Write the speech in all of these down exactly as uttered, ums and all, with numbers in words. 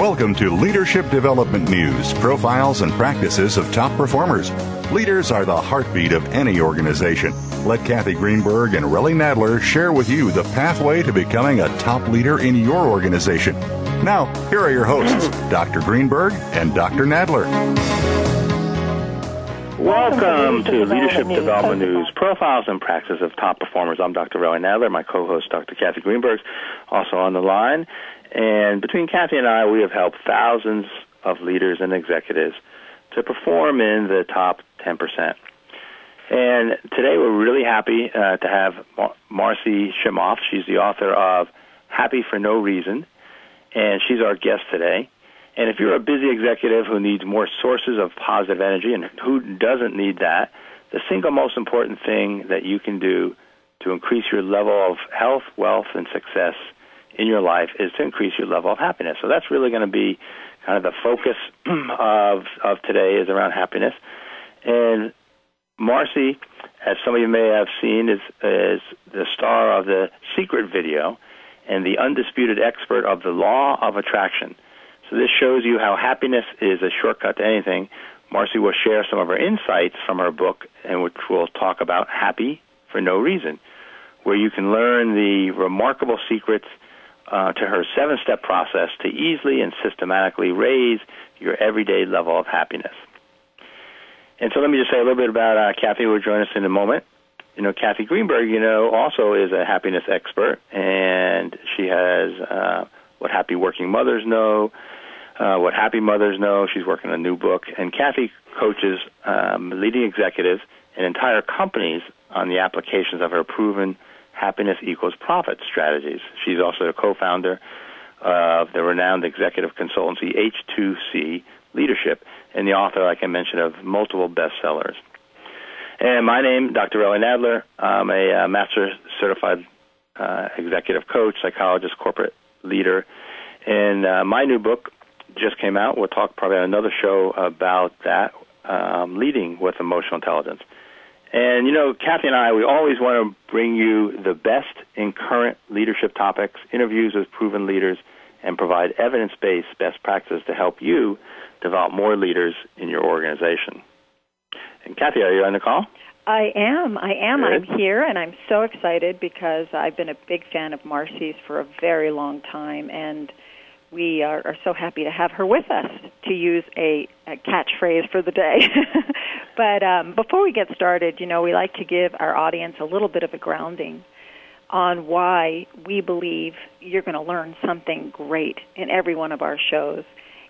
Welcome to Leadership Development News, profiles and practices of top performers. Leaders are the heartbeat of any organization. Let Kathy Greenberg and Relly Nadler share with you the pathway to becoming a top leader in your organization. Now, here are your hosts, Doctor Greenberg and Doctor Nadler. Welcome to Leadership Development News, profiles and practices of top performers. I'm Doctor Relly Nadler, my co-host, Doctor Kathy Greenberg, also on the line. And between Kathy and I, we have helped thousands of leaders and executives to perform in the top ten percent. And today we're really happy uh, to have Mar- Marci Shimoff. She's the author of Happy for No Reason, and she's our guest today. And if you're a busy executive who needs more sources of positive energy, and who doesn't need that, the single most important thing that you can do to increase your level of health, wealth, and success in your life is to increase your level of happiness. So that's really going to be kind of the focus of of today, is around happiness. And Marci, as some of you may have seen, is is the star of the Secret video and the undisputed expert of the law of attraction. So this shows you how happiness is a shortcut to anything. Marci will share some of her insights from her book, and which we'll talk about, Happy for No Reason, where you can learn the remarkable secrets Uh, to her seven-step process to easily and systematically raise your everyday level of happiness. And so let me just say a little bit about uh, Kathy, who will join us in a moment. You know, Kathy Greenberg, you know, also is a happiness expert, and she has uh, What Happy Working Mothers Know, uh, What Happy Mothers Know. She's working on a new book. And Kathy coaches um, leading executives and entire companies on the applications of her proven Happiness Equals Profit strategies. She's also a co-founder of the renowned executive consultancy H two C Leadership and the author, like I mentioned, of multiple bestsellers. And my name, Doctor Relly Nadler. I'm a uh, master certified uh, executive coach, psychologist, corporate leader. And uh, my new book just came out. We'll talk probably on another show about that, um, Leading with Emotional Intelligence. And, you know, Kathy and I, we always want to bring you the best in current leadership topics, interviews with proven leaders, and provide evidence-based best practices to help you develop more leaders in your organization. And, Kathy, are you on the call? I am. I am. Good. I'm here, and I'm so excited because I've been a big fan of Marci's for a very long time, and we are, are so happy to have her with us, to use a, a catchphrase for the day. But um, before we get started, you know, we like to give our audience a little bit of a grounding on why we believe you're going to learn something great in every one of our shows.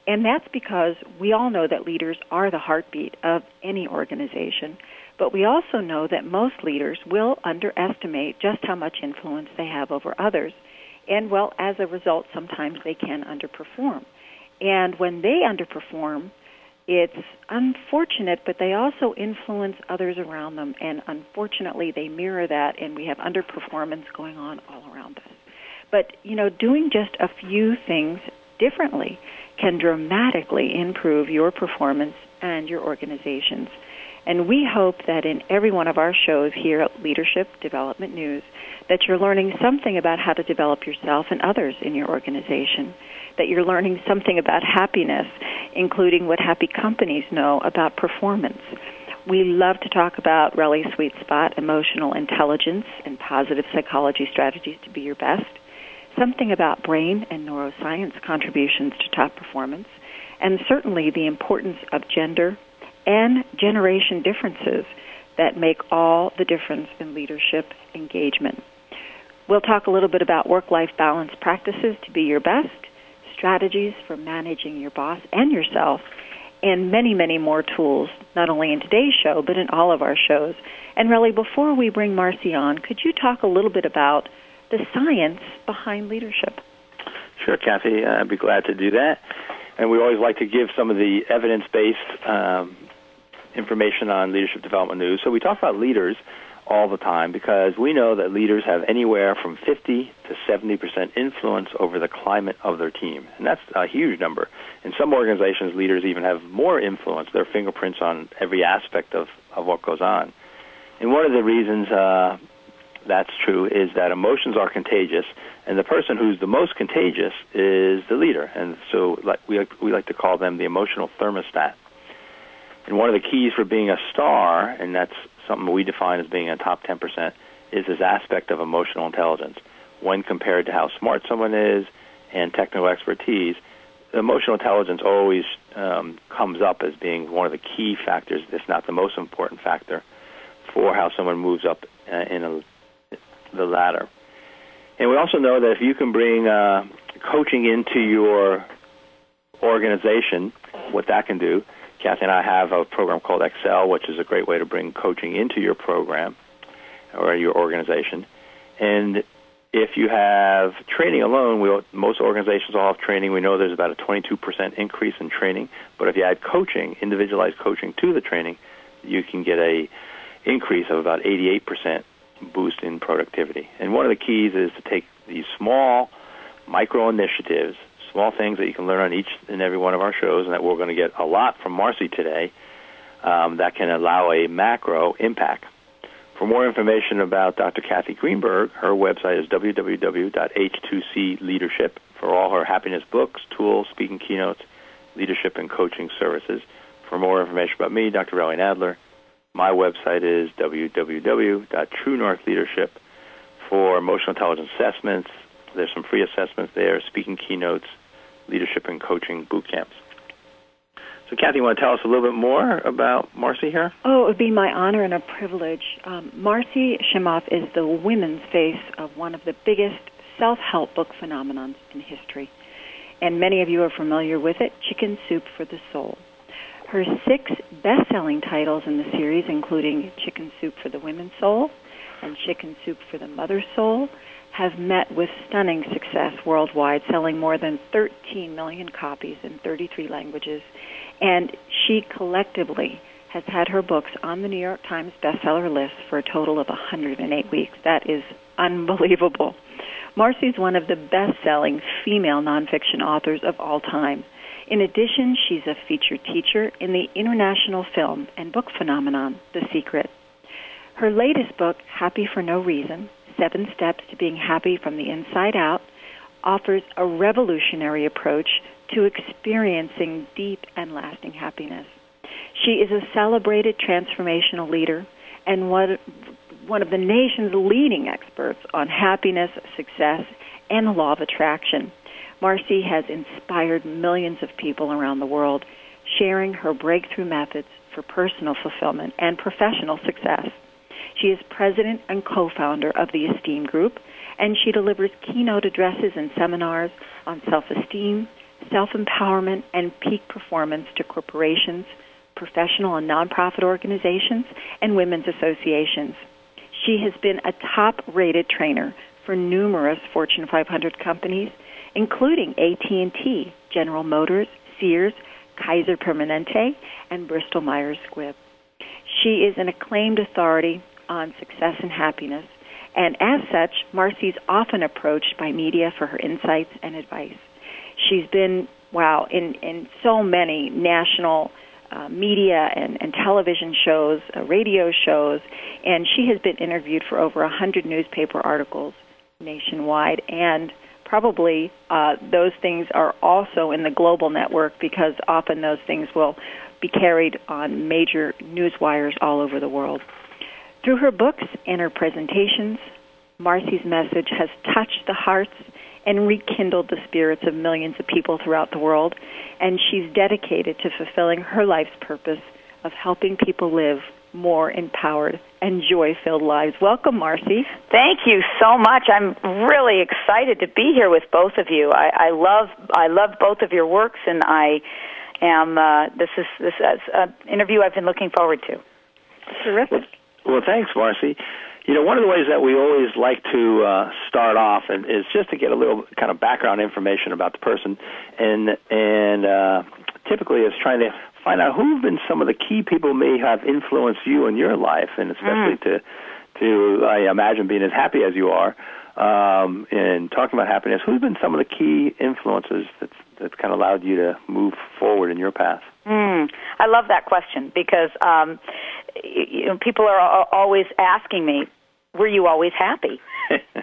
And that's because we all know that leaders are the heartbeat of any organization, but we also know that most leaders will underestimate just how much influence they have over others. And, well, as a result, sometimes they can underperform. And when they underperform, it's unfortunate, but they also influence others around them, and unfortunately they mirror that, and we have underperformance going on all around us. But, you know, doing just a few things differently can dramatically improve your performance and your organization's. And we hope that in every one of our shows here at Leadership Development News that you're learning something about how to develop yourself and others in your organization, that you're learning something about happiness, including what happy companies know about performance. We love to talk about Relly's sweet spot, emotional intelligence and positive psychology strategies to be your best, something about brain and neuroscience contributions to top performance, and certainly the importance of gender and generation differences that make all the difference in leadership engagement. We'll talk a little bit about work-life balance practices to be your best, strategies for managing your boss and yourself, and many, many more tools, not only in today's show, but in all of our shows. And really, before we bring Marci on, could you talk a little bit about the science behind leadership? Sure, Kathy. I'd be glad to do that. And we always like to give some of the evidence-based um, information on leadership development news. So we talk about leaders all the time because we know that leaders have anywhere from fifty to seventy percent influence over the climate of their team. And that's a huge number. In some organizations, leaders even have more influence, their fingerprints on every aspect of, of what goes on. And one of the reasons uh, that's true is that emotions are contagious, and the person who's the most contagious is the leader. And so like, we, we like to call them the emotional thermostat. And one of the keys for being a star, and that's something we define as being a top ten percent, is this aspect of emotional intelligence. When compared to how smart someone is and technical expertise, emotional intelligence always um, comes up as being one of the key factors, if not the most important factor, for how someone moves up uh, in a, the ladder. And we also know that if you can bring uh, coaching into your organization, what that can do, Kathy and I have a program called Excel, which is a great way to bring coaching into your program or your organization. And if you have training alone, we all, most organizations all have training. We know there's about a twenty-two percent increase in training. But if you add coaching, individualized coaching to the training, you can get a increase of about eighty-eight percent boost in productivity. And one of the keys is to take these small micro initiatives, small things that you can learn on each and every one of our shows, and that we're going to get a lot from Marci today, um, that can allow a macro impact. For more information about Doctor Kathy Greenberg, her website is w w w dot h two c leadership for all her happiness books, tools, speaking keynotes, leadership, and coaching services. For more information about me, Doctor Raylene Adler, my website is w w w dot true north leadership for emotional intelligence assessments. There's some free assessments there, speaking keynotes, leadership and coaching boot camps. So, Kathy, you want to tell us a little bit more about Marci here? Oh, it would be my honor and a privilege. Um, Marci Shimoff is the women's face of one of the biggest self-help book phenomenons in history. And many of you are familiar with it, Chicken Soup for the Soul. Her six best-selling titles in the series, including Chicken Soup for the Women's Soul and Chicken Soup for the Mother's Soul, have met with stunning success worldwide, selling more than thirteen million copies in thirty-three languages. And she collectively has had her books on the New York Times bestseller list for a total of one hundred eight weeks. That is unbelievable. Marci is one of the best-selling female nonfiction authors of all time. In addition, she's a featured teacher in the international film and book phenomenon, The Secret. Her latest book, Happy for No Reason, Seven Steps to Being Happy from the Inside Out, offers a revolutionary approach to experiencing deep and lasting happiness. She is a celebrated transformational leader and one, one of the nation's leading experts on happiness, success, and the law of attraction. Marci has inspired millions of people around the world, sharing her breakthrough methods for personal fulfillment and professional success. She is president and co-founder of the Esteem Group, and she delivers keynote addresses and seminars on self-esteem, self-empowerment, and peak performance to corporations, professional and nonprofit organizations, and women's associations. She has been a top-rated trainer for numerous Fortune five hundred companies, including A T and T, General Motors, Sears, Kaiser Permanente, and Bristol Myers Squibb. She is an acclaimed authority on success and happiness, and as such, Marci's often approached by media for her insights and advice. She's been, wow, in, in so many national uh, media and, and television shows, uh, radio shows, and she has been interviewed for over one hundred newspaper articles nationwide, and probably uh, those things are also in the global network because often those things will be carried on major news wires all over the world. Through her books and her presentations, Marci's message has touched the hearts and rekindled the spirits of millions of people throughout the world, and she's dedicated to fulfilling her life's purpose of helping people live more empowered and joy-filled lives. Welcome, Marci. Thank you so much. I'm really excited to be here with both of you. I, I love I love both of your works, and I am. Uh, this is this is an interview I've been looking forward to. Terrific. Well, well, thanks, Marci. You know, one of the ways that we always like to uh, start off and, is just to get a little kind of background information about the person, and and uh, typically it's trying to find out who've been some of the key people who may have influenced you in your life, and especially mm. to to I imagine being as happy as you are. Um, and talking about happiness, who's been some of the key influences that's that's kind of allowed you to move forward in your path? Mm, I love that question because um, you know, people are always asking me, "Were you always happy?"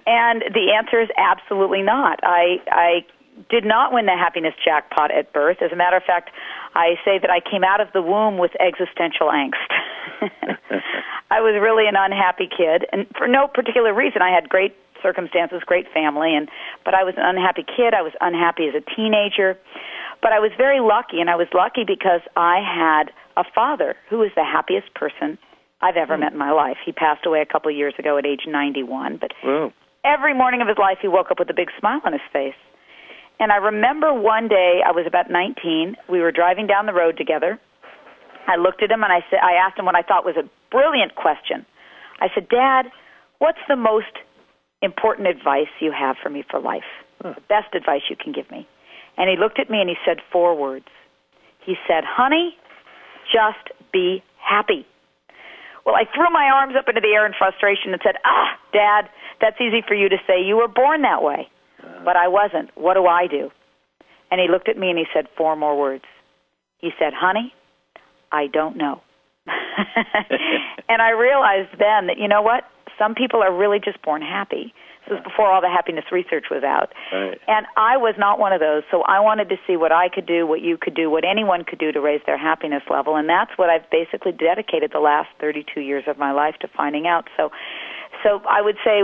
And the answer is absolutely not. I I did not win the happiness jackpot at birth. As a matter of fact, I say that I came out of the womb with existential angst. I was really an unhappy kid, and for no particular reason. I had great circumstances, great family, and but I was an unhappy kid. I was unhappy as a teenager, but I was very lucky, and I was lucky because I had a father who was the happiest person I've ever mm. met in my life. He passed away a couple of years ago at age ninety-one, but Whoa. Every morning of his life, he woke up with a big smile on his face. And I remember one day, I was about nineteen, we were driving down the road together. I looked at him, and I said, I asked him what I thought was a brilliant question. I said, "Dad, what's the most important advice you have for me for life, huh. the best advice you can give me?" And he looked at me and he said four words. He said, "Honey, just be happy." Well, I threw my arms up into the air in frustration and said, ah, Dad, that's easy for you to say. You were born that way." Uh-huh. But I wasn't. What do I do? And he looked at me and he said four more words. He said, "Honey, I don't know." And I realized then that, you know what? Some people are really just born happy. This was before all the happiness research was out. Right. And I was not one of those, so I wanted to see what I could do, what you could do, what anyone could do to raise their happiness level, and that's what I've basically dedicated the last thirty-two years of my life to finding out. So so I would say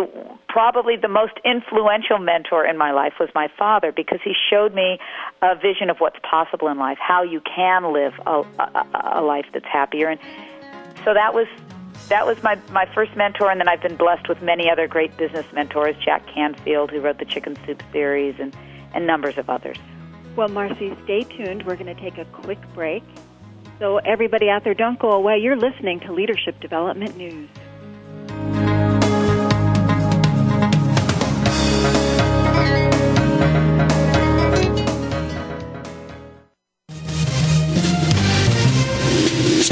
probably the most influential mentor in my life was my father, because he showed me a vision of what's possible in life, how you can live a, a, a life that's happier. And so that was... That was my, my first mentor, and then I've been blessed with many other great business mentors, Jack Canfield, who wrote the Chicken Soup series, and, and numbers of others. Well, Marci, stay tuned. We're going to take a quick break. So everybody out there, don't go away. You're listening to Leadership Development News.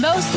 Most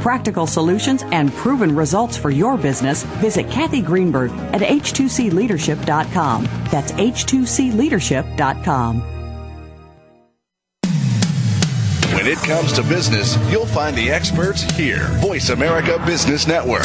practical solutions, and proven results for your business, visit Kathy Greenberg at H two C leadership dot com. That's H two C leadership dot com. When it comes to business, you'll find the experts here. Voice America Business Network.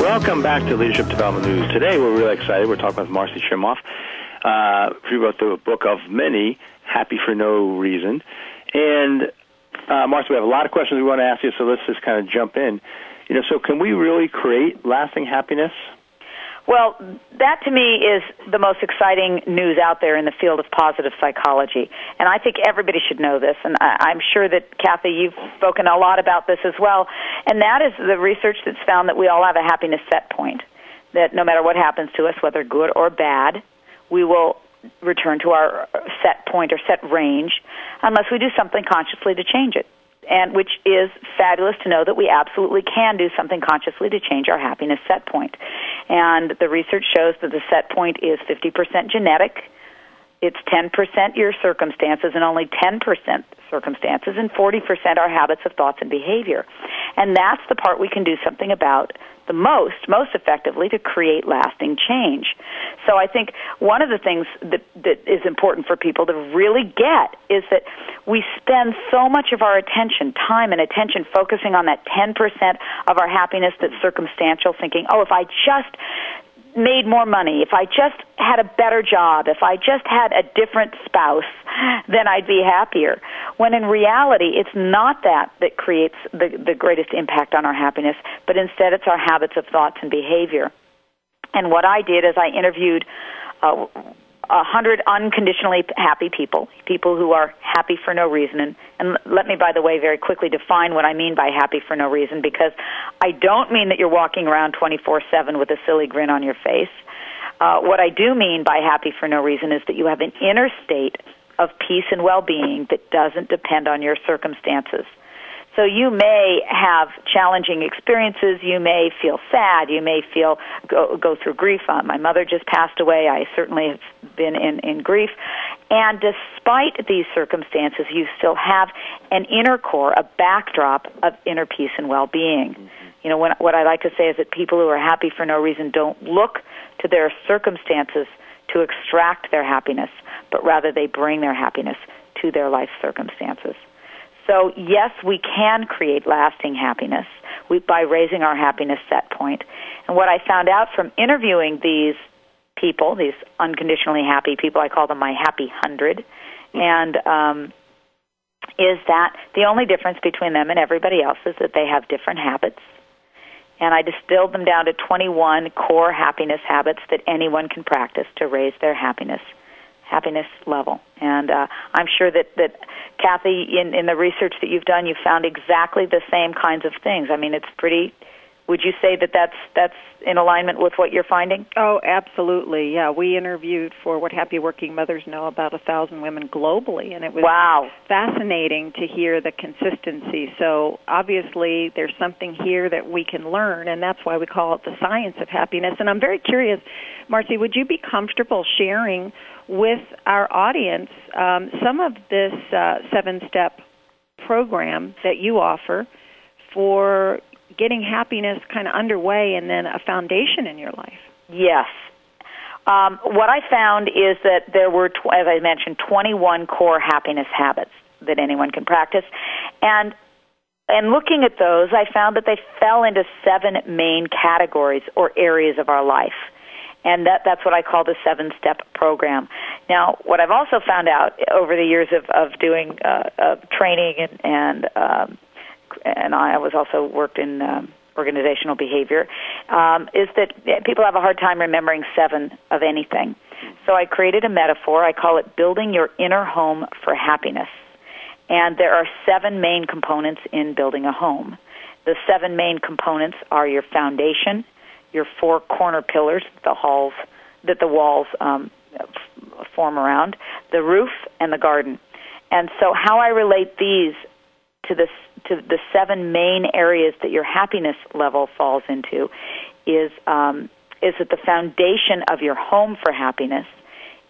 Welcome back to Leadership Development News. Today we're really excited. We're talking with Marci Shimoff. Uh, she wrote the book of many, Happy for No Reason. And, uh, Marci, we have a lot of questions we want to ask you, so let's just kind of jump in. You know, so can we really create lasting happiness? Well, that to me is the most exciting news out there in the field of positive psychology. And I think everybody should know this. And I, I'm sure that, Kathy, you've spoken a lot about this as well. And that is the research that's found that we all have a happiness set point, that no matter what happens to us, whether good or bad, we will return to our set point or set range unless we do something consciously to change it. And which is fabulous to know that we absolutely can do something consciously to change our happiness set point. And the research shows that the set point is fifty percent genetic, it's ten percent your circumstances, and only ten percent circumstances, and forty percent are habits of thoughts and behavior. And that's the part we can do something about the most, most effectively, to create lasting change. So I think one of the things that, that is important for people to really get is that we spend so much of our attention, time and attention, focusing on that ten percent of our happiness that's circumstantial, thinking, oh, if I just made more money, if I just had a better job, if I just had a different spouse, then I'd be happier. When in reality, it's not that that creates the, the greatest impact on our happiness, but instead it's our habits of thoughts and behavior. And what I did is I interviewed a uh, hundred unconditionally happy people, people who are happy for no reason. And, and let me, by the way, very quickly define what I mean by happy for no reason, because I don't mean that you're walking around twenty-four seven with a silly grin on your face. Uh, what I do mean by happy for no reason is that you have an inner state of peace and well-being that doesn't depend on your circumstances. So you may have challenging experiences, you may feel sad, you may feel go, go through grief. Uh, my mother just passed away, I certainly have been in, in grief. And despite these circumstances, you still have an inner core, a backdrop of inner peace and well-being. Mm-hmm. You know, when, what I like to say is that people who are happy for no reason don't look to their circumstances to extract their happiness, but rather they bring their happiness to their life circumstances. So, yes, we can create lasting happiness we, by raising our happiness set point. And what I found out from interviewing these people, these unconditionally happy people, I call them my happy hundred, and um, is that the only difference between them and everybody else is that they have different habits. And I distilled them down to twenty-one core happiness habits that anyone can practice to raise their happiness. happiness level. And uh, I'm sure that, that Kathy, in, in the research that you've done, you've found exactly the same kinds of things. I mean, it's pretty, would you say that that's, that's in alignment with what you're finding? Oh, absolutely, yeah. We interviewed for What Happy Working Mothers Know about one thousand women globally, and it was wow. fascinating to hear the consistency. So obviously there's something here that we can learn, and that's why we call it the science of happiness. And I'm very curious, Marci, would you be comfortable sharing with our audience um, some of this uh, seven-step program that you offer for getting happiness kind of underway and then a foundation in your life? Yes. Um, what I found is that there were, as I mentioned, twenty-one core happiness habits. that anyone can practice. And And looking at those, I found that they fell into seven main categories or areas of our life. And that, that's what I call the seven-step program. Now, what I've also found out over the years of, of doing uh, of training, and and, um, and I was also worked in um, organizational behavior, um, is that people have a hard time remembering seven of anything. So I created a metaphor. I call it building your inner home for happiness. And there are seven main components in building a home. The seven main components are your foundation, your four corner pillars, the halls that the walls um, form around, the roof, and the garden. And so, how I relate these to the to the seven main areas that your happiness level falls into is um, is that the foundation of your home for happiness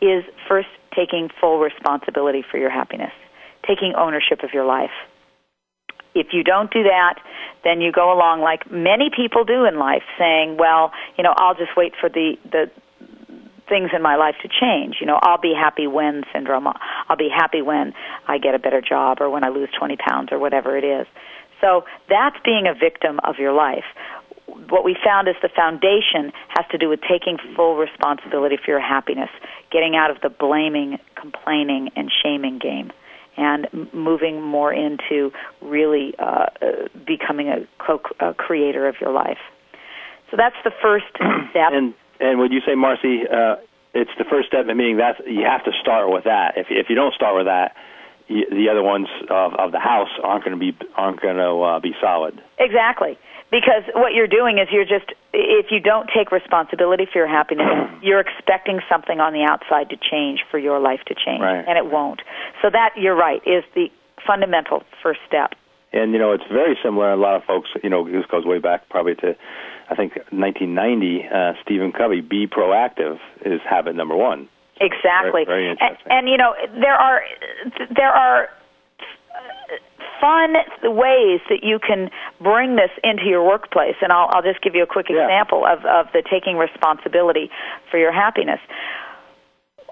is first taking full responsibility for your happiness. Taking ownership of your life. If you don't do that, then you go along like many people do in life, saying, well, you know, I'll just wait for the, the things in my life to change. You know, I'll be happy when syndrome. I'll be happy when I get a better job or when I lose twenty pounds or whatever it is. So that's being a victim of your life. What we found is the foundation has to do with taking full responsibility for your happiness, getting out of the blaming, complaining, and shaming game. And moving more into really uh, becoming a, co- a creator of your life. So that's the first step. And, and would you say, Marci, uh, it's the first step, meaning that you have to start with that. If if you don't start with that, you, the other ones of, of the house aren't going to be aren't going to uh, be solid. Exactly, because what you're doing is you're just if you don't take responsibility for your happiness, you're expecting something on the outside to change for your life to change, right. And it won't. So that, you're right, is the fundamental first step. And, you know, it's very similar. A lot of folks, you know, this goes way back probably to, I think, nineteen ninety, uh, Stephen Covey, be proactive is habit number one. So exactly. Very, very interesting. And, and, you know, there are there are fun ways that you can bring this into your workplace. And I'll, I'll just give you a quick yeah. example of, of the taking responsibility for your happiness.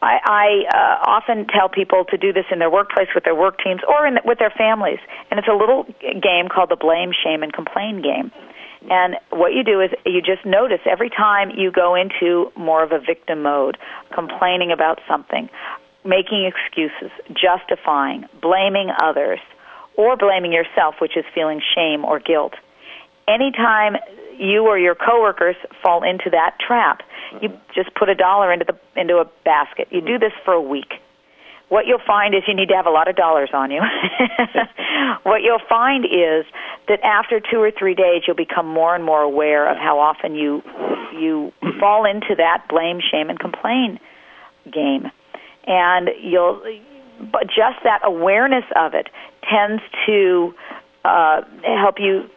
I, I uh, often tell people to do this in their workplace with their work teams or in the, with their families. And it's a little game called the blame, shame, and complain game. And what you do is you just notice every time you go into more of a victim mode, complaining about something, making excuses, justifying, blaming others, or blaming yourself, which is feeling shame or guilt. Anytime you or your coworkers fall into that trap, you just put a dollar into the into a basket. You do this for a week. What you'll find is you need to have a lot of dollars on you. What you'll find is that after two or three days, you'll become more and more aware of how often you you fall into that blame, shame, and complain game. And you'll, but just that awareness of it tends to uh, help you.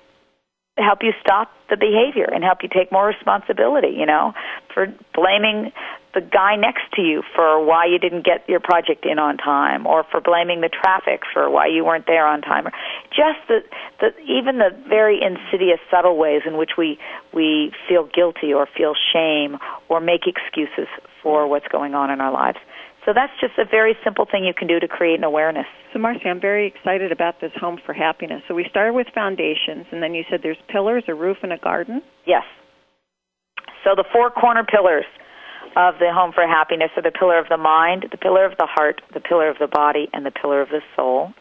help you stop the behavior and help you take more responsibility, you know, for blaming the guy next to you for why you didn't get your project in on time, or for blaming the traffic for why you weren't there on time, or just the, the even the very insidious, subtle ways in which we we feel guilty or feel shame or make excuses for what's going on in our lives. So that's just a very simple thing you can do to create an awareness. So, Marci, I'm very excited about this home for happiness. So we started with foundations, and then you said there's pillars, a roof, and a garden? Yes. So the four corner pillars of the home for happiness are the pillar of the mind, the pillar of the heart, the pillar of the body, and the pillar of the soul.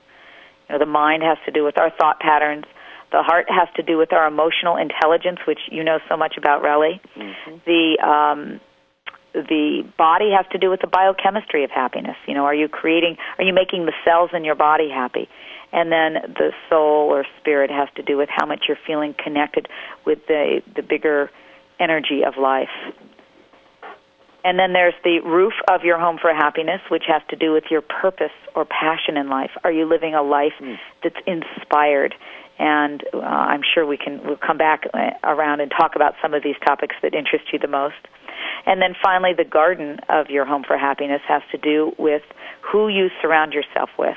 You know, the mind has to do with our thought patterns. The heart has to do with our emotional intelligence, which you know so much about, Relly. Mm-hmm. The... Um, The body has to do with the biochemistry of happiness. You know, are you creating, are you making the cells in your body happy? And then the soul or spirit has to do with how much you're feeling connected with the, the bigger energy of life. And then there's the roof of your home for happiness, which has to do with your purpose or passion in life. Are you living a life mm. that's inspired? And uh, I'm sure we can, we'll come back around and talk about some of these topics that interest you the most. And then finally, the garden of your home for happiness has to do with who you surround yourself with.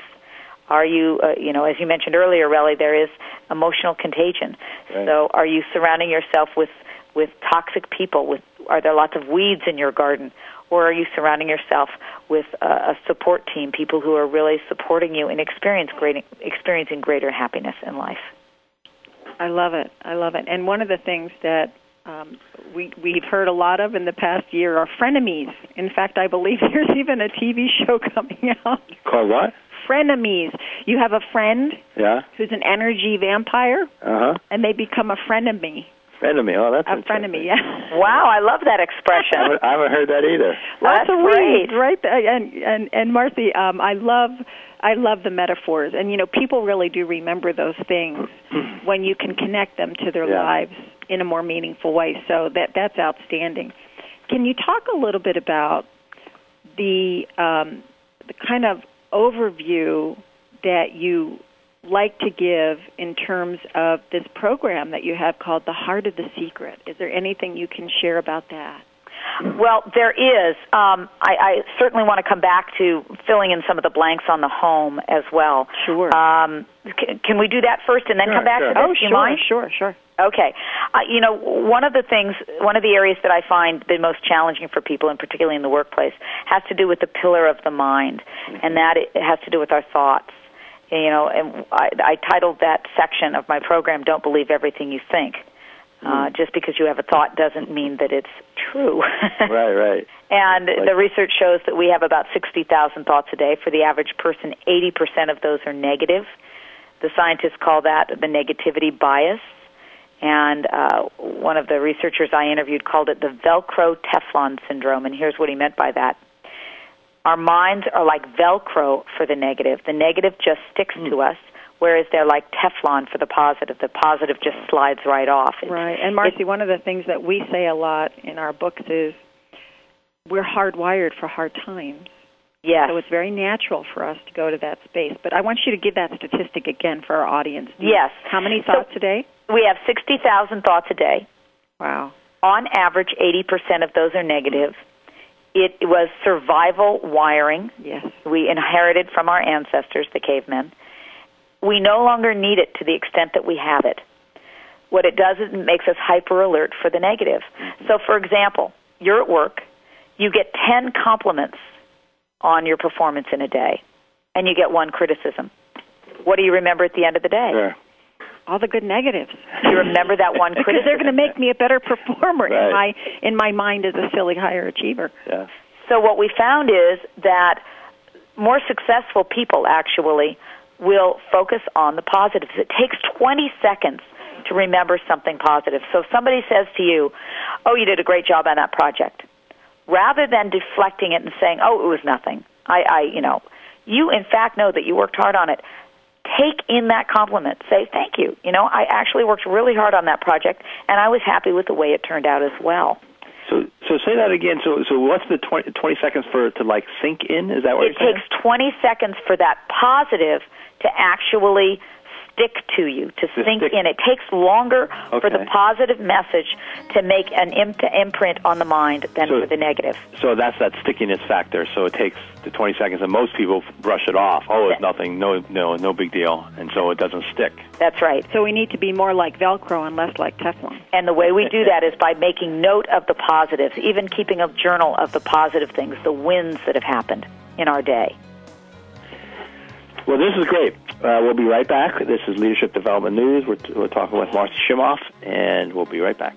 Are you, uh, you know, as you mentioned earlier, Relly, there is emotional contagion. Right. So are you surrounding yourself with, with toxic people, with Are there lots of weeds in your garden? Or are you surrounding yourself with a support team, people who are really supporting you in experience great, experiencing greater happiness in life? I love it. I love it. And one of the things that um, we, we've heard a lot of in the past year are frenemies. In fact, I believe there's even a T V show coming out. Called what? Frenemies. You have a friend yeah. who's an energy vampire, uh-huh. and they become a frenemy. Frenemy, oh, that's a frenemy, yeah. Wow, I love that expression. I, haven't, I haven't heard that either. Lots that's of weeds, right? And and and Marci, um, I love I love the metaphors, and you know, people really do remember those things when you can connect them to their yeah. lives in a more meaningful way. So that that's outstanding. Can you talk a little bit about the um, the kind of overview that you like to give in terms of this program that you have called The Heart of the Secret? Is there anything you can share about that? Well, there is. Um, I, I certainly want to come back to filling in some of the blanks on the home as well. Sure. Um, can, can we do that first and then sure, come back sure. to this? Oh, sure, mind? sure, sure. Okay. Uh, you know, one of the things, one of the areas that I find the most challenging for people, and particularly in the workplace, has to do with the pillar of the mind, mm-hmm. and that it has to do with our thoughts. You know, and I, I titled that section of my program, Don't Believe Everything You Think. Uh, mm. Just because you have a thought doesn't mean that it's true. Right, right. And like, the research shows that we have about sixty thousand thoughts a day. For the average person, eighty percent of those are negative. The scientists call that the negativity bias. And uh, one of the researchers I interviewed called it the Velcro-Teflon syndrome, and here's what he meant by that. Our minds are like Velcro for the negative. The negative just sticks mm. to us, whereas they're like Teflon for the positive. The positive just slides right off. It's, right. And, Marci, one of the things that we say a lot in our books is we're hardwired for hard times. Yes. So it's very natural for us to go to that space. But I want you to give that statistic again for our audience. Yes. How many thoughts so, a day? We have sixty thousand thoughts a day. Wow. On average, eighty percent of those are negative. It was survival wiring. Yes. We inherited from our ancestors, the cavemen. We no longer need it to the extent that we have it. What it does is it makes us hyper alert for the negative. Mm-hmm. So, for example, you're at work, you get ten compliments on your performance in a day, and you get one criticism. What do you remember at the end of the day? Sure. All the good negatives. You remember that one criticism. Because they're going to make me a better performer right. in my in my mind as a silly higher achiever. Yeah. So what we found is that more successful people actually will focus on the positives. It takes twenty seconds to remember something positive. So if somebody says to you, oh, you did a great job on that project, rather than deflecting it and saying, oh, it was nothing, I, I you know, you in fact know that you worked hard on it. Take in that compliment. Say, thank you. You know, I actually worked really hard on that project, and I was happy with the way it turned out as well. So so say that again. So so what's the twenty, twenty seconds for to, like, sink in? Is that what it you're saying? It takes twenty seconds for that positive to actually stick to you, to, to sink stick. in. It takes longer okay. for the positive message to make an imprint on the mind than so, for the negative. So that's that stickiness factor. So it takes the twenty seconds, and most people brush it off. Oh, it's nothing. No, no, no big deal. And so it doesn't stick. That's right. So we need to be more like Velcro and less like Teflon. And the way we do that is by making note of the positives, even keeping a journal of the positive things, the wins that have happened in our day. Well, this is great. Uh, we'll be right back. This is Leadership Development News. We're, we're talking with Marci Shimoff, and we'll be right back.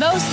Most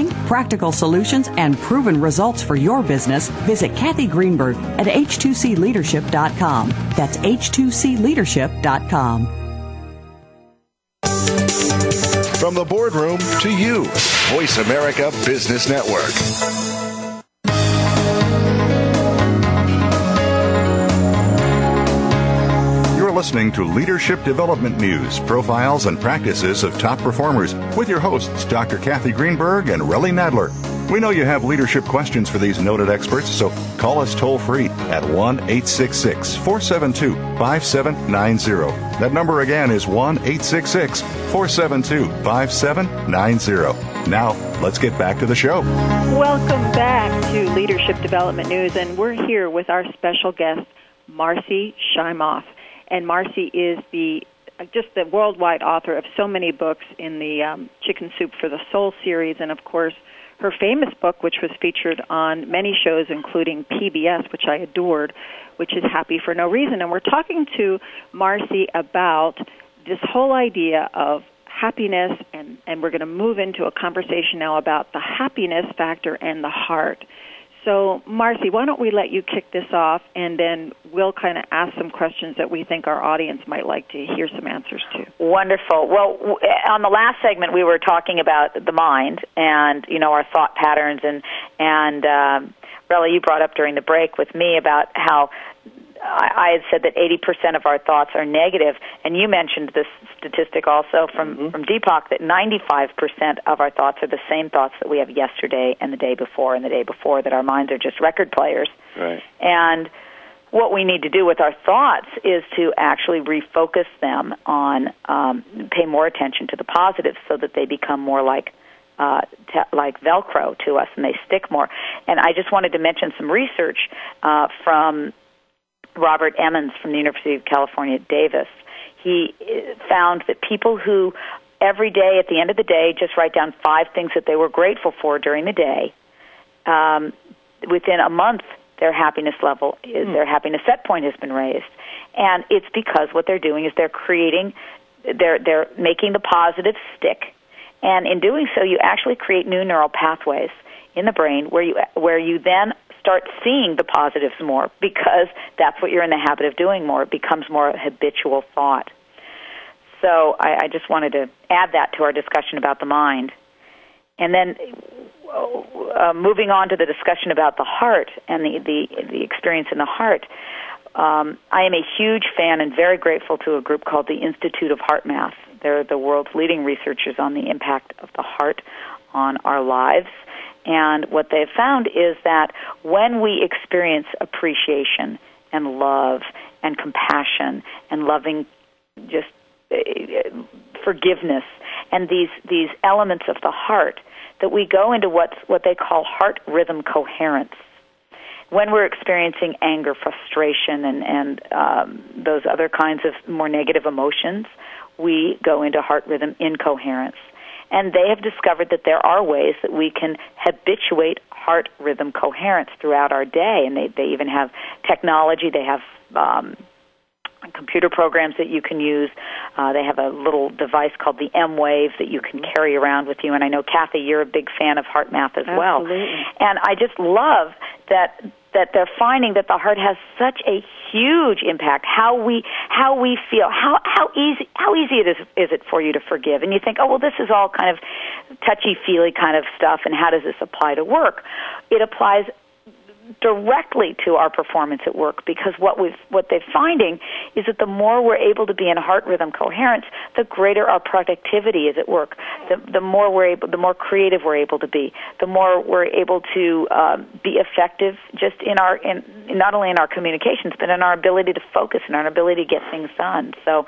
practical solutions, and proven results for your business, visit Kathy Greenberg at h two c leadership dot com. That's h two c leadership dot com. From the boardroom to you, Voice America Business Network. Listening to Leadership Development News, profiles and practices of top performers with your hosts, Doctor Kathy Greenberg and Relly Nadler. We know you have leadership questions for these noted experts, so call us toll free at one eight six six, four seven two, five seven nine zero. That number again is one eight six six, four seven two, five seven nine zero. Now, let's get back to the show. Welcome back to Leadership Development News, and we're here with our special guest, Marci Shimoff. And Marci is the just the worldwide author of so many books in the um, Chicken Soup for the Soul series, and, of course, her famous book, which was featured on many shows, including P B S, which I adored, which is Happy for No Reason. And we're talking to Marci about this whole idea of happiness, and, and we're going to move into a conversation now about the happiness factor and the heart. So, Marci, why don't we let you kick this off, and then we'll kind of ask some questions that we think our audience might like to hear some answers to. Wonderful. Well, on the last segment, we were talking about the mind and, you know, our thought patterns, and, and um, Relly, you brought up during the break with me about how I had said that eighty percent of our thoughts are negative, and you mentioned this statistic also from, mm-hmm. from Deepak, that ninety-five percent of our thoughts are the same thoughts that we have yesterday and the day before and the day before, that our minds are just record players. Right. And what we need to do with our thoughts is to actually refocus them on, um, pay more attention to the positives so that they become more like Uh, t- like Velcro to us, and they stick more. And I just wanted to mention some research uh, from Robert Emmons from the University of California, Davis. He found that people who every day at the end of the day just write down five things that they were grateful for during the day, um, within a month their happiness level, is, mm. their happiness set point has been raised. And it's because what they're doing is they're creating, they're they're making the positive stick. And in doing so, you actually create new neural pathways in the brain where you where you then start seeing the positives more, because that's what you're in the habit of doing more. It becomes more a habitual thought. So I, I just wanted to add that to our discussion about the mind. And then uh, moving on to the discussion about the heart and the, the, the experience in the heart, um, I am a huge fan and very grateful to a group called the Institute of HeartMath. They're the world's leading researchers on the impact of the heart on our lives. And what they've found is that when we experience appreciation and love and compassion and loving just uh, forgiveness and these, these elements of the heart, that we go into what's, what they call heart rhythm coherence, when we're experiencing anger, frustration, and, and um, those other kinds of more negative emotions, we go into heart rhythm incoherence. And they have discovered that there are ways that we can habituate heart rhythm coherence throughout our day. And they, they even have technology. They have um, computer programs that you can use. Uh, they have a little device called the M-Wave that you can carry around with you. And I know, Kathy, you're a big fan of HeartMath as well. Absolutely. And I just love that... that they're finding that the heart has such a huge impact, how we how we feel, how how easy how easy it is is it for you to forgive. And you think, oh, well, this is all kind of touchy-feely kind of stuff, and how does this apply to work? It applies directly to our performance at work, because what we've what they're finding is that the more we're able to be in heart rhythm coherence, the greater our productivity is at work. The, the more we're able, the more creative we're able to be. The more we're able to um, be effective, just in our in not only in our communications, but in our ability to focus and our ability to get things done. So,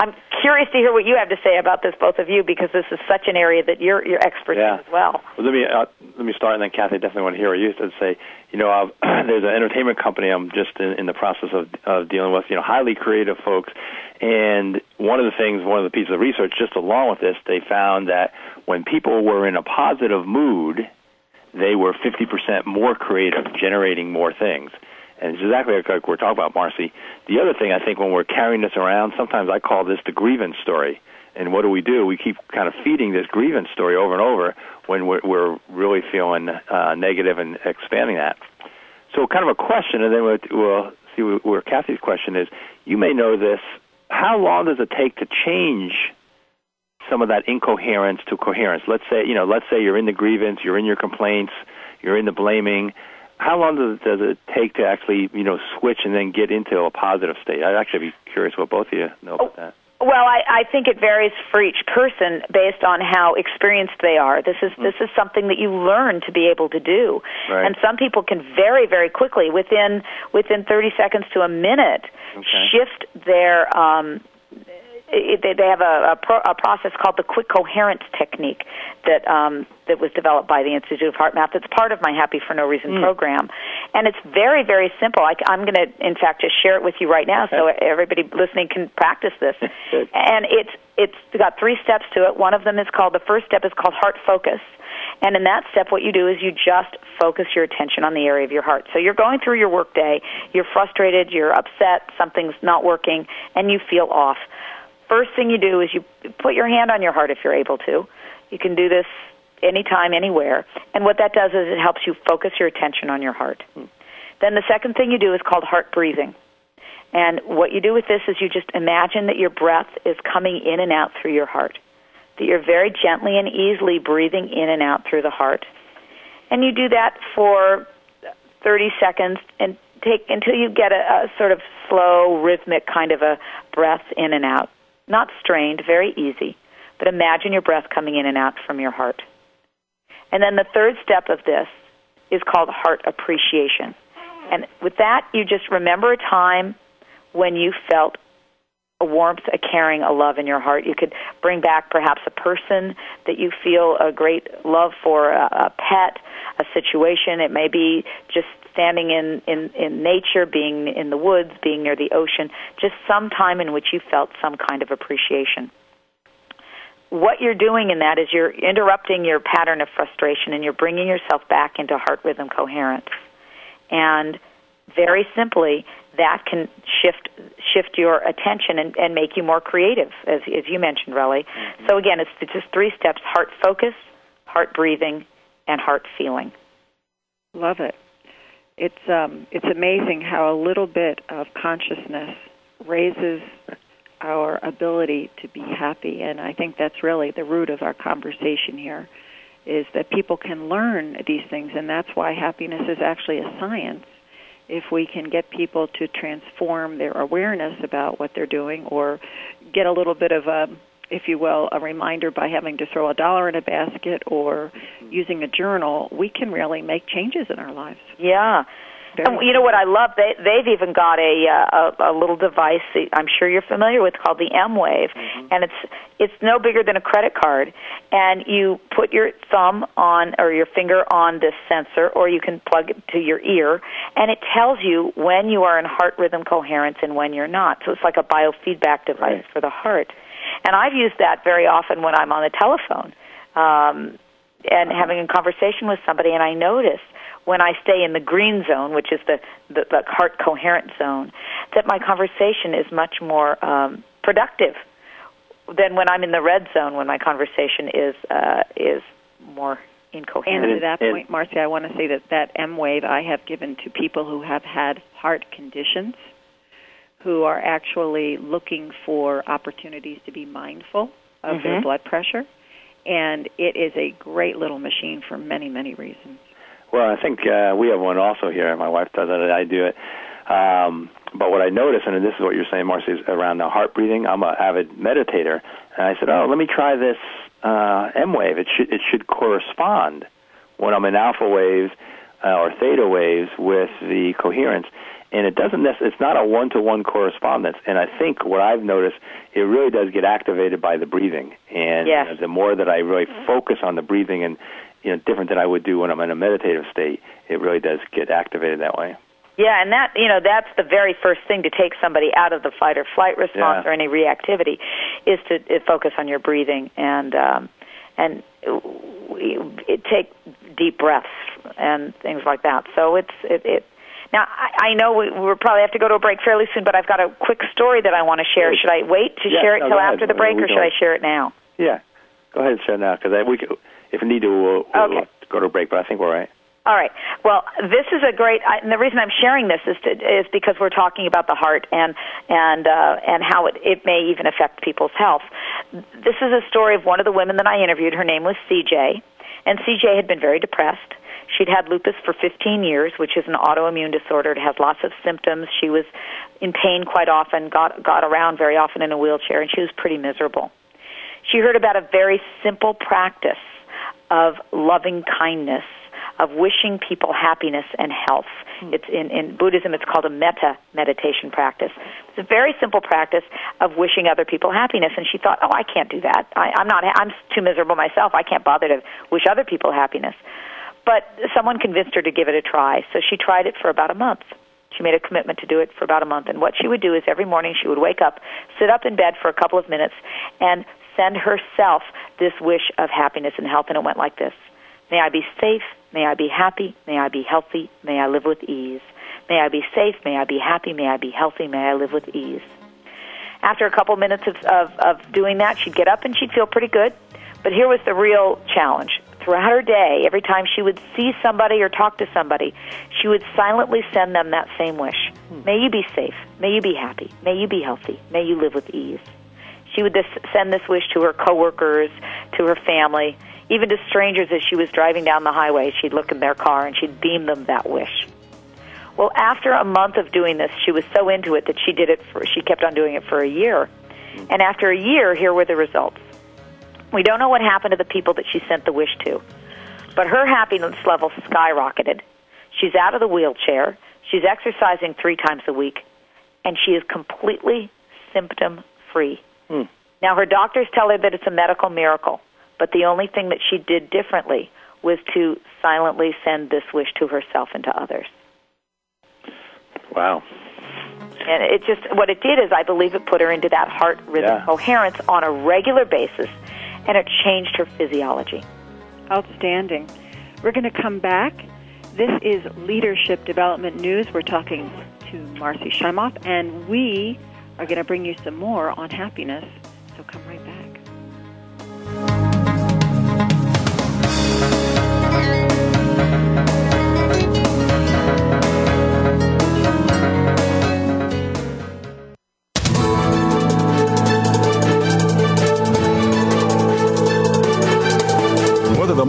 I'm curious to hear what you have to say about this, both of you, because this is such an area that you're you're experts yeah. in as well. well let me uh, let me start, and then Kathy, I definitely want to hear what you said. Say, you know, I've, there's an entertainment company I'm just in, in the process of of dealing with. You know, highly creative folks, and one of the things, one of the pieces of research, just along with this, they found that when people were in a positive mood, they were fifty percent more creative, generating more things. And it's exactly like we're talking about, Marci. The other thing I think when we're carrying this around, sometimes I call this the grievance story. And what do we do? We keep kind of feeding this grievance story over and over when we're, we're really feeling uh, negative and expanding that. So kind of a question, and then we'll, we'll see where Kathy's question is. You may know this. How long does it take to change some of that incoherence to coherence? Let's say, you know, let's say you're in the grievance, you're in your complaints, you're in the blaming. How long does it, does it take to actually, you know, switch and then get into a positive state? I'd actually be curious what both of you know about that. Well, I, I think it varies for each person based on how experienced they are. This is mm. this is something that you learn to be able to do. Right. And some people can very, very quickly, within within thirty seconds to a minute, okay. shift their... Um, It, they, they have a, a, pro, a process called the Quick Coherence Technique that um, that was developed by the Institute of HeartMath. It's part of my Happy for No Reason mm. program, and it's very, very simple. I, I'm going to, in fact, just share it with you right now, okay. so everybody listening can practice this. And it's it's got three steps to it. One of them is called the first step is called heart focus. And in that step, what you do is you just focus your attention on the area of your heart. So you're going through your workday, you're frustrated, you're upset, something's not working, and you feel off. First thing you do is you put your hand on your heart if you're able to. You can do this anytime, anywhere. And what that does is it helps you focus your attention on your heart. Mm. Then the second thing you do is called heart breathing. And what you do with this is you just imagine that your breath is coming in and out through your heart, that you're very gently and easily breathing in and out through the heart. And you do that for thirty seconds and take until you get a, a sort of slow, rhythmic kind of a breath in and out. Not strained, very easy, but imagine your breath coming in and out from your heart. And then the third step of this is called heart appreciation. And with that, you just remember a time when you felt a warmth, a caring, a love in your heart. You could bring back perhaps a person that you feel a great love for, a, a pet, a situation. It may be just standing in, in, in nature, being in the woods, being near the ocean, just some time in which you felt some kind of appreciation. What you're doing in that is you're interrupting your pattern of frustration and you're bringing yourself back into heart rhythm coherence. And very simply, that can shift shift your attention and, and make you more creative, as, as you mentioned, Relly. Mm-hmm. So again, it's, it's just three steps: heart focus, heart breathing, and heart feeling. Love it. It's um, it's amazing how a little bit of consciousness raises our ability to be happy, and I think that's really the root of our conversation here, is that people can learn these things, and that's why happiness is actually a science. If we can get people to transform their awareness about what they're doing, or get a little bit of a, if you will, a reminder by having to throw a dollar in a basket or using a journal, we can really make changes in our lives. Yeah. And you know what I love? They, they've even got a, a, a little device that I'm sure you're familiar with called the M-Wave, mm-hmm. and it's it's no bigger than a credit card. And you put your thumb on or your finger on this sensor, or you can plug it to your ear, and it tells you when you are in heart rhythm coherence and when you're not. So it's like a biofeedback device right. for the heart. And I've used that very often when I'm on the telephone um, and uh-huh. having a conversation with somebody, and I notice when I stay in the green zone, which is the, the, the heart coherent zone, that my conversation is much more um, productive than when I'm in the red zone, when my conversation is uh, is more incoherent. And to that point, Marci, I want to say that that M-Wave I have given to people who have had heart conditions, who are actually looking for opportunities to be mindful of mm-hmm. their blood pressure. And it is a great little machine for many, many reasons. Well, I think uh, we have one also here. My wife does it. I do it. Um, but what I notice, and this is what you're saying, Marci, is around the heart breathing. I'm an avid meditator. And I said, oh, let me try this uh, M-Wave. It should, it should correspond when I'm in alpha waves uh, or theta waves with the coherence. And it doesn't necessarily, it's not a one-to-one correspondence. And I think what I've noticed, it really does get activated by the breathing. And yes. you know, the more that I really focus on the breathing, and you know, different than I would do when I'm in a meditative state, it really does get activated that way. Yeah, and that, you know, that's the very first thing to take somebody out of the fight or flight response yeah. or any reactivity, is to focus on your breathing and um, and it, take deep breaths and things like that. So it's it. it Now, I, I know we we'll probably have to go to a break fairly soon, but I've got a quick story that I want to share. Should I wait to yeah, share it no, till after the break, no, or should don't. I share it now? Yeah, go ahead and share it now, because if we need to, we'll, we'll okay. go to a break, but I think we're all right. All right. Well, this is a great, I, and the reason I'm sharing this is to, is because we're talking about the heart and and uh, and how it, it may even affect people's health. This is a story of one of the women that I interviewed. Her name was C J, and C J had been very depressed. She'd had lupus for fifteen years, which is an autoimmune disorder. It has lots of symptoms. She was in pain quite often, got got around very often in a wheelchair, and she was pretty miserable. She heard about a very simple practice of loving kindness, of wishing people happiness and health. It's in, in Buddhism, it's called a metta meditation practice. It's a very simple practice of wishing other people happiness. And she thought, oh, I can't do that. I, I'm not. I'm too miserable myself. I can't bother to wish other people happiness. But someone convinced her to give it a try, so she tried it for about a month. She made a commitment to do it for about a month, and what she would do is every morning she would wake up, sit up in bed for a couple of minutes, and send herself this wish of happiness and health, and it went like this. May I be safe, may I be happy, may I be healthy, may I live with ease. May I be safe, may I be happy, may I be healthy, may I live with ease. After a couple minutes of, of, of doing that, she'd get up and she'd feel pretty good, but here was the real challenge. Throughout her day, every time she would see somebody or talk to somebody, she would silently send them that same wish. May you be safe. May you be happy. May you be healthy. May you live with ease. She would this, send this wish to her coworkers, to her family, even to strangers as she was driving down the highway. She'd look in their car and she'd beam them that wish. Well, after a month of doing this, she was so into it that she did it. For, she kept on doing it for a year. And after a year, here were the results. We don't know what happened to the people that she sent the wish to, but her happiness level skyrocketed. She's out of the wheelchair, she's exercising three times a week, and she is completely symptom-free. Hmm. Now, her doctors tell her that it's a medical miracle, but the only thing that she did differently was to silently send this wish to herself and to others. Wow. And it just, what it did is I believe it put her into that heart rhythm yeah. coherence on a regular basis, and it changed her physiology. Outstanding. We're going to come back. This is Leadership Development News. We're talking to Marci Shimoff, and we are going to bring you some more on happiness. So come right back.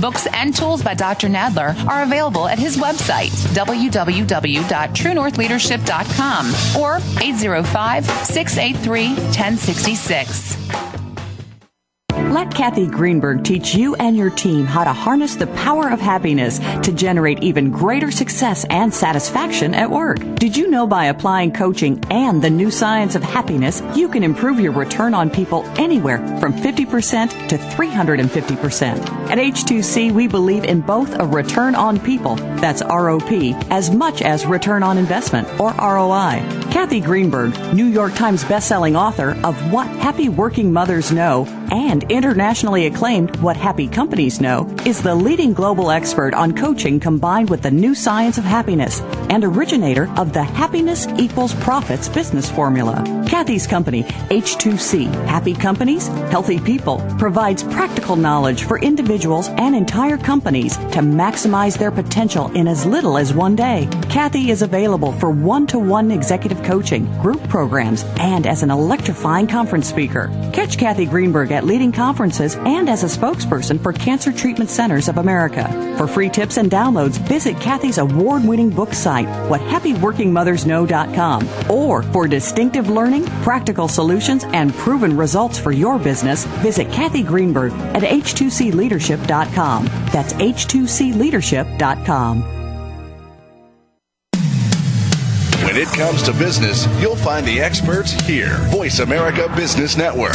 books, and tools by Doctor Nadler are available at his website, w w w dot true north leadership dot com or eight zero five, six eight three, one zero six six. Let Kathy Greenberg teach you and your team how to harness the power of happiness to generate even greater success and satisfaction at work. Did you know by applying coaching and the new science of happiness, you can improve your return on people anywhere from fifty percent to three hundred fifty percent? At H two C, we believe in both a return on people, that's R O P, as much as return on investment, or R O I. Kathy Greenberg, New York Times bestselling author of What Happy Working Mothers Know and internationally acclaimed What Happy Companies Know, is the leading global expert on coaching combined with the new science of happiness and originator of the Happiness Equals Profits business formula. Kathy's company, H two C, Happy Companies, Healthy People, provides practical knowledge for individuals and entire companies to maximize their potential in as little as one day. Kathy is available for one-to-one executive coaching, group programs, and as an electrifying conference speaker. Catch Kathy Greenberg at leading conferences and as a spokesperson for Cancer Treatment Centers of America. For free tips and downloads, visit Kathy's award-winning book site, what happy working mothers know dot com, or for distinctive learning, practical solutions, and proven results for your business, visit Kathy Greenberg at h two c leadership dot com. That's h two c leadership dot com. When it comes to business, you'll find the experts here. Voice America Business Network.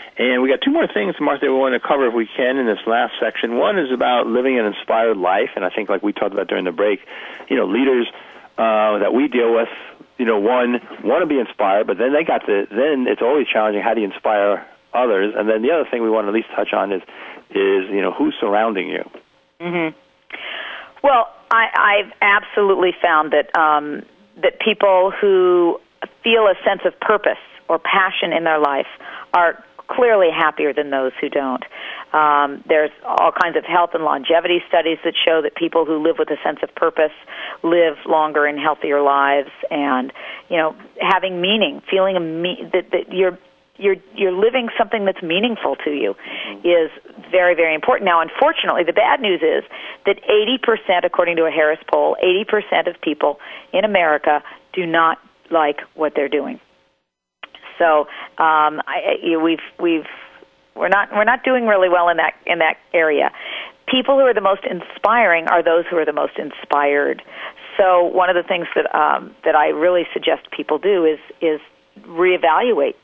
And we got two more things, Marci, that we want to cover if we can in this last section. One is about living an inspired life, and I think like we talked about during the break, you know, leaders uh, that we deal with, you know, one, want to be inspired, but then they got to, then it's always challenging, how do you inspire others? And then the other thing we want to at least touch on is, is you know, who's surrounding you? Mm-hmm. Well, I, I've absolutely found that um, that people who feel a sense of purpose or passion in their life are clearly happier than those who don't. Um, there's all kinds of health and longevity studies that show that people who live with a sense of purpose live longer and healthier lives, and you know, having meaning, feeling a me- that, that you're you're you're living something that's meaningful to you is very, very important. Now, unfortunately, the bad news is that eighty percent, according to a Harris poll, eighty percent of people in America do not like what they're doing. So um, I, we've we've we're not we're not doing really well in that in that area. People who are the most inspiring are those who are the most inspired. So one of the things that um, that I really suggest people do is is reevaluate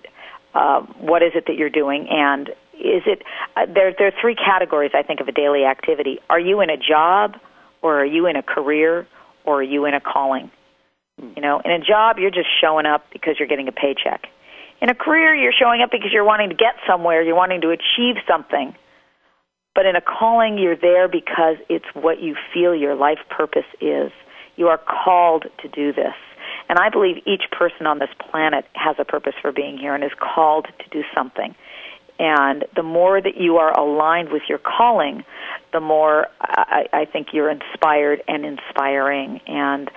uh, what is it that you're doing, and is it uh, there? There are three categories I think of a daily activity. Are you in a job, or are you in a career, or are you in a calling? You know, in a job, you're just showing up because you're getting a paycheck. In a career, you're showing up because you're wanting to get somewhere, you're wanting to achieve something. But in a calling, you're there because it's what you feel your life purpose is. You are called to do this. And I believe each person on this planet has a purpose for being here and is called to do something. And the more that you are aligned with your calling, the more I, I think you're inspired and inspiring. And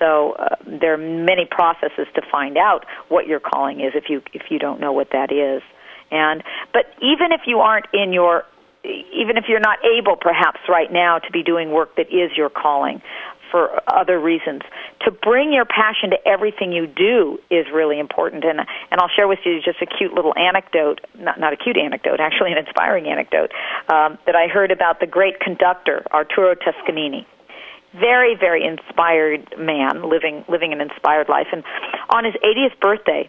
so uh, there are many processes to find out what your calling is if you if you don't know what that is. And but even if you aren't in your even if you're not able perhaps right now to be doing work that is your calling for other reasons, to bring your passion to everything you do is really important. And and I'll share with you just a cute little anecdote, not not a cute anecdote, actually an inspiring anecdote, um, that I heard about the great conductor, Arturo Toscanini. Very, very inspired man, living living an inspired life. And on his eightieth birthday,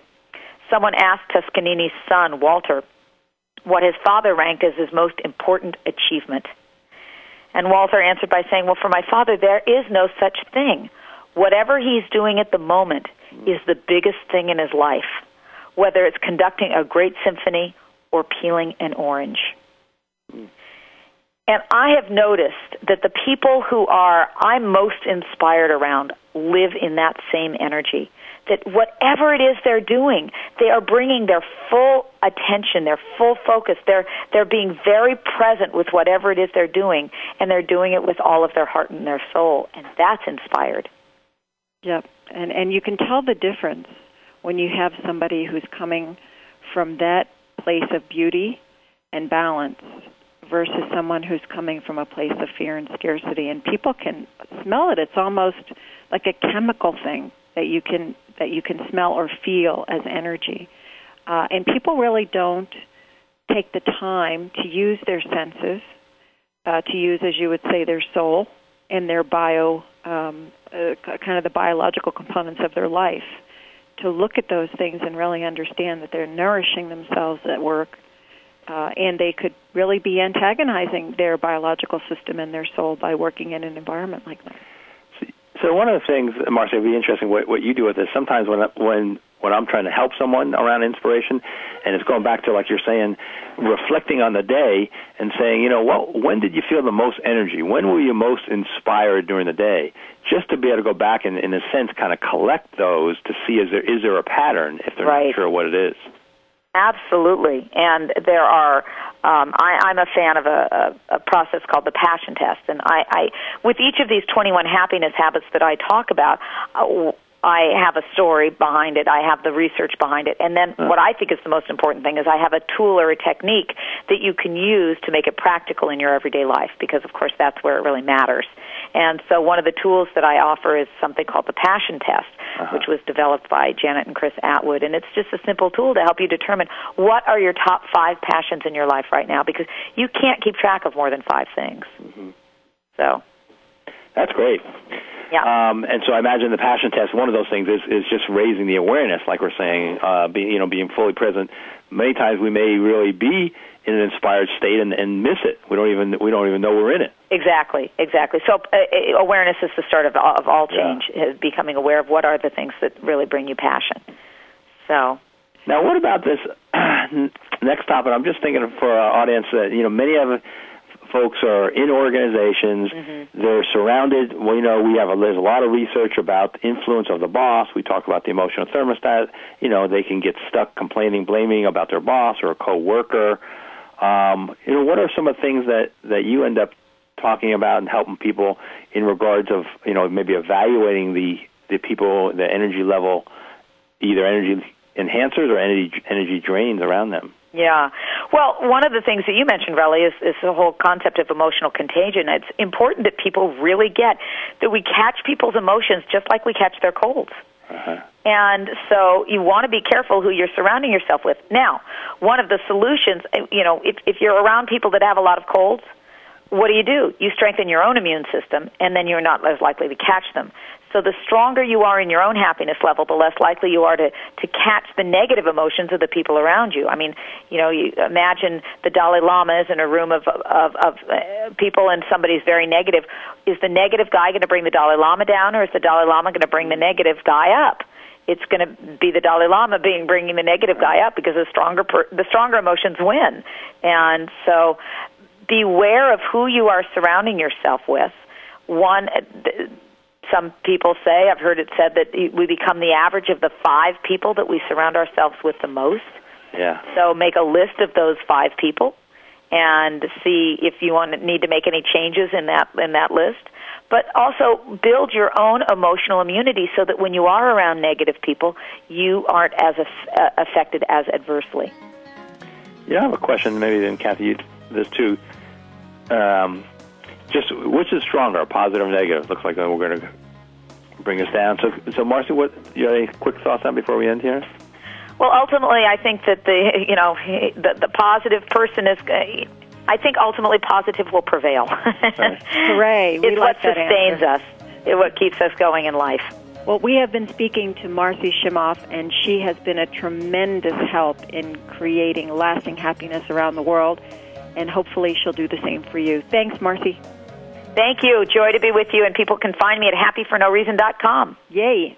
someone asked Toscanini's son, Walter, what his father ranked as his most important achievement. And Walter answered by saying, well, for my father, there is no such thing. Whatever he's doing at the moment is the biggest thing in his life, whether it's conducting a great symphony or peeling an orange. Mm. And I have noticed that the people who are I'm most inspired around live in that same energy, that whatever it is they're doing, they are bringing their full attention, their full focus. They're, they're being very present with whatever it is they're doing, and they're doing it with all of their heart and their soul, and that's inspired. Yep, and, and you can tell the difference when you have somebody who's coming from that place of beauty and balance versus someone who's coming from a place of fear and scarcity, and people can smell it. It's almost like a chemical thing that you can that you can smell or feel as energy. Uh, and people really don't take the time to use their senses, uh, to use, as you would say, their soul and their bio, um, uh, kind of the biological components of their life, to look at those things and really understand that they're nourishing themselves at work, uh, and they could really be antagonizing their biological system and their soul by working in an environment like that. So one of the things, Marci, it'd be interesting what, what you do with this. Sometimes when when when I'm trying to help someone around inspiration, and it's going back to like you're saying, reflecting on the day and saying, you know, what when did you feel the most energy? When were you most inspired during the day? Just to be able to go back and, in a sense, kind of collect those to see is there is there a pattern if they're right. Not sure what it is. Absolutely, and there are. Um, I, I'm a fan of a, a, a process called the Passion Test, and I, I, with each of these twenty-one happiness habits that I talk about, uh, I have a story behind it. I have the research behind it, and then what I think is the most important thing is I have a tool or a technique that you can use to make it practical in your everyday life, because of course that's where it really matters. And so one of the tools that I offer is something called the Passion Test, uh-huh. which was developed by Janet and Chris Atwood. And it's just a simple tool to help you determine what are your top five passions in your life right now, because you can't keep track of more than five things. Mm-hmm. So that's great. Yeah. Um, and so I imagine the Passion Test, one of those things is, is just raising the awareness, like we're saying, uh, be, you know, being fully present. Many times we may really be in an inspired state and, and miss it. We don't even we don't even know we're in it. Exactly, exactly. So uh, awareness is the start of all, of all change. Yeah. Becoming aware of what are the things that really bring you passion. So now, what about this next topic? I'm just thinking for our audience that you know many of folks are in organizations. Mm-hmm. They're surrounded. Well, you know, we have a, there's a lot of research about the influence of the boss. We talk about the emotional thermostat. You know, they can get stuck complaining, blaming about their boss or a coworker. Um, you know, what are some of the things that, that you end up talking about and helping people in regards of, you know, maybe evaluating the, the people, the energy level, either energy enhancers or energy energy drains around them? Yeah. Well, one of the things that you mentioned, Relly, is, is the whole concept of emotional contagion. It's important that people really get that we catch people's emotions just like we catch their colds. Uh-huh. And so you want to be careful who you're surrounding yourself with. Now, one of the solutions, you know, if, if you're around people that have a lot of colds, what do you do? You strengthen your own immune system, and then you're not as likely to catch them. So the stronger you are in your own happiness level, the less likely you are to, to catch the negative emotions of the people around you. I mean, you know, you imagine the Dalai Lama is in a room of, of, of people and somebody's very negative. Is the negative guy going to bring the Dalai Lama down, or is the Dalai Lama going to bring the negative guy up? It's going to be the Dalai Lama being bringing the negative guy up, because the stronger per, the stronger emotions win. And so beware of who you are surrounding yourself with. One... Th- Some people say, I've heard it said, that we become the average of the five people that we surround ourselves with the most. Yeah. So make a list of those five people and see if you want to need to make any changes in that in that list. But also build your own emotional immunity so that when you are around negative people, you aren't as aff- affected as adversely. Yeah, I have a question. Maybe then, Kathy, you, this too. Um, just which is stronger, positive or negative? Looks like we're going to bring us down. So, so Marci, what you have any quick thoughts on before we end here? Well, ultimately, I think that the you know the, the positive person is. I think ultimately, positive will prevail. Right. Hooray! We it's like what that sustains answer. us. It what keeps us going in life. Well, we have been speaking to Marci Shimoff, and she has been a tremendous help in creating lasting happiness around the world, and hopefully she'll do the same for you. Thanks, Marci. Thank you. Joy to be with you, and people can find me at happy for no reason dot com. Yay.